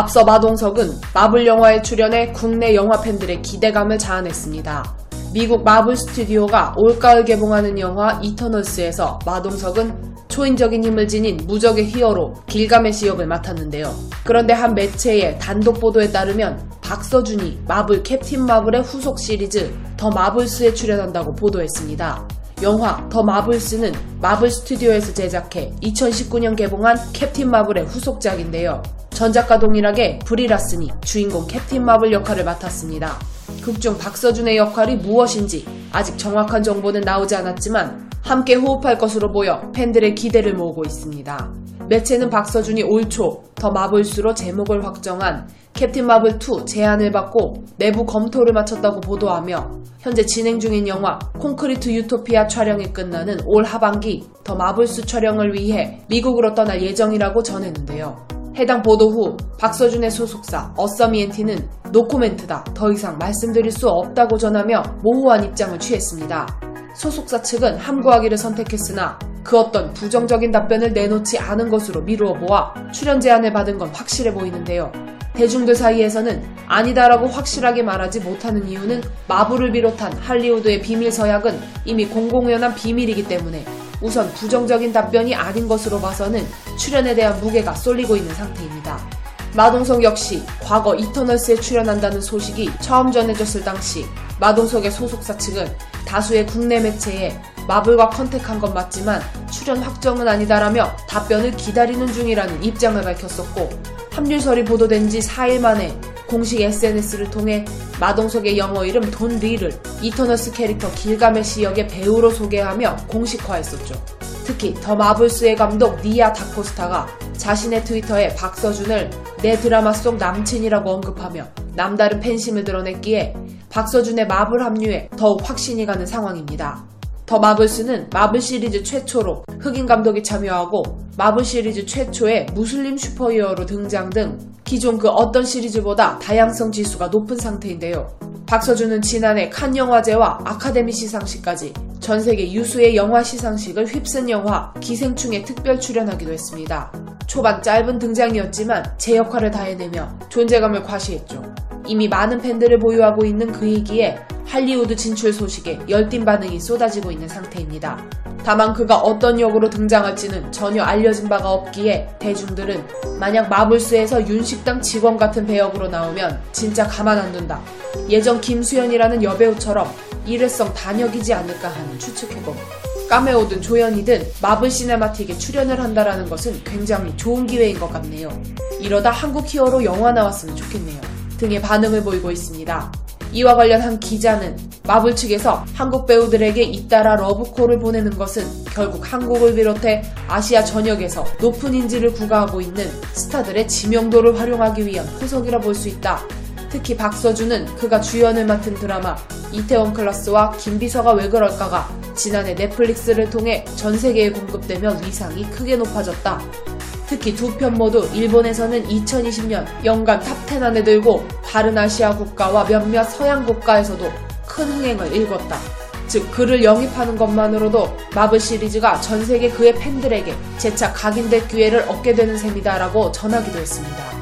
앞서 마동석은 마블 영화에 출연해 국내 영화 팬들의 기대감을 자아냈습니다. 미국 마블 스튜디오가 올가을 개봉하는 영화 이터널스에서 마동석은 초인적인 힘을 지닌 무적의 히어로 길가메시 역을 맡았는데요. 그런데 한 매체의 단독 보도에 따르면 박서준이 마블 캡틴 마블의 후속 시리즈 더 마블스에 출연한다고 보도했습니다. 영화 더 마블스는 마블 스튜디오에서 제작해 2019년 개봉한 캡틴 마블의 후속작인데요. 전작과 동일하게 브리라슨이 주인공 캡틴 마블 역할을 맡았습니다. 극중 박서준의 역할이 무엇인지 아직 정확한 정보는 나오지 않았지만 함께 호흡할 것으로 보여 팬들의 기대를 모으고 있습니다. 매체는 박서준이 올 초 더 마블스로 제목을 확정한 캡틴 마블 2 제안을 받고 내부 검토를 마쳤다고 보도하며 현재 진행 중인 영화 콘크리트 유토피아 촬영이 끝나는 올 하반기 더 마블스 촬영을 위해 미국으로 떠날 예정이라고 전했는데요. 해당 보도 후 박서준의 소속사 어썸이엔티는 노코멘트다, 더 이상 말씀드릴 수 없다고 전하며 모호한 입장을 취했습니다. 소속사 측은 함구하기를 선택했으나 그 어떤 부정적인 답변을 내놓지 않은 것으로 미루어 보아 출연 제안을 받은 건 확실해 보이는데요. 대중들 사이에서는 아니다라고 확실하게 말하지 못하는 이유는 마블을 비롯한 할리우드의 비밀 서약은 이미 공공연한 비밀이기 때문에 우선 부정적인 답변이 아닌 것으로 봐서는 출연에 대한 무게가 쏠리고 있는 상태입니다. 마동석 역시 과거 이터널스에 출연한다는 소식이 처음 전해졌을 당시 마동석의 소속사 측은 다수의 국내 매체에 마블과 컨택한 건 맞지만 출연 확정은 아니다라며 답변을 기다리는 중이라는 입장을 밝혔었고 합류설이 보도된 지 4일 만에 공식 SNS를 통해 마동석의 영어 이름 돈 리를 이터널스 캐릭터 길가메시 역의 배우로 소개하며 공식화했었죠. 특히 더 마블스의 감독 니아 다코스타가 자신의 트위터에 박서준을 내 드라마 속 남친이라고 언급하며 남다른 팬심을 드러냈기에 박서준의 마블 합류에 더욱 확신이 가는 상황입니다. 더 마블스는 마블 시리즈 최초로 흑인 감독이 참여하고 마블 시리즈 최초의 무슬림 슈퍼히어로 등장 등 기존 그 어떤 시리즈보다 다양성 지수가 높은 상태인데요. 박서준은 지난해 칸 영화제와 아카데미 시상식까지 전 세계 유수의 영화 시상식을 휩쓴 영화 기생충에 특별 출연하기도 했습니다. 초반 짧은 등장이었지만 제 역할을 다해내며 존재감을 과시했죠. 이미 많은 팬들을 보유하고 있는 그이기에 할리우드 진출 소식에 열띤 반응이 쏟아지고 있는 상태입니다. 다만 그가 어떤 역으로 등장할지는 전혀 알려진 바가 없기에 대중들은 만약 마블스에서 윤식당 직원 같은 배역으로 나오면 진짜 가만 안 둔다. 예전 김수현이라는 여배우처럼 일회성 단역이지 않을까 하는 추측해봄. 카메오든 조연이든 마블 시네마틱에 출연을 한다라는 것은 굉장히 좋은 기회인 것 같네요. 이러다 한국 히어로 영화 나왔으면 좋겠네요. 등의 반응을 보이고 있습니다. 이와 관련 한 기자는 마블 측에서 한국 배우들에게 잇따라 러브콜을 보내는 것은 결국 한국을 비롯해 아시아 전역에서 높은 인지를 구가하고 있는 스타들의 지명도를 활용하기 위한 포석이라 볼 수 있다. 특히 박서준은 그가 주연을 맡은 드라마 이태원 클라스와 김비서가 왜 그럴까가 지난해 넷플릭스를 통해 전 세계에 공급되며 위상이 크게 높아졌다. 특히 두 편 모두 일본에서는 2020년 연간 탑10 안에 들고 다른 아시아 국가와 몇몇 서양 국가에서도 큰 흥행을 일궜다. 즉 그를 영입하는 것만으로도 마블 시리즈가 전 세계 그의 팬들에게 재차 각인될 기회를 얻게 되는 셈이다라고 전하기도 했습니다.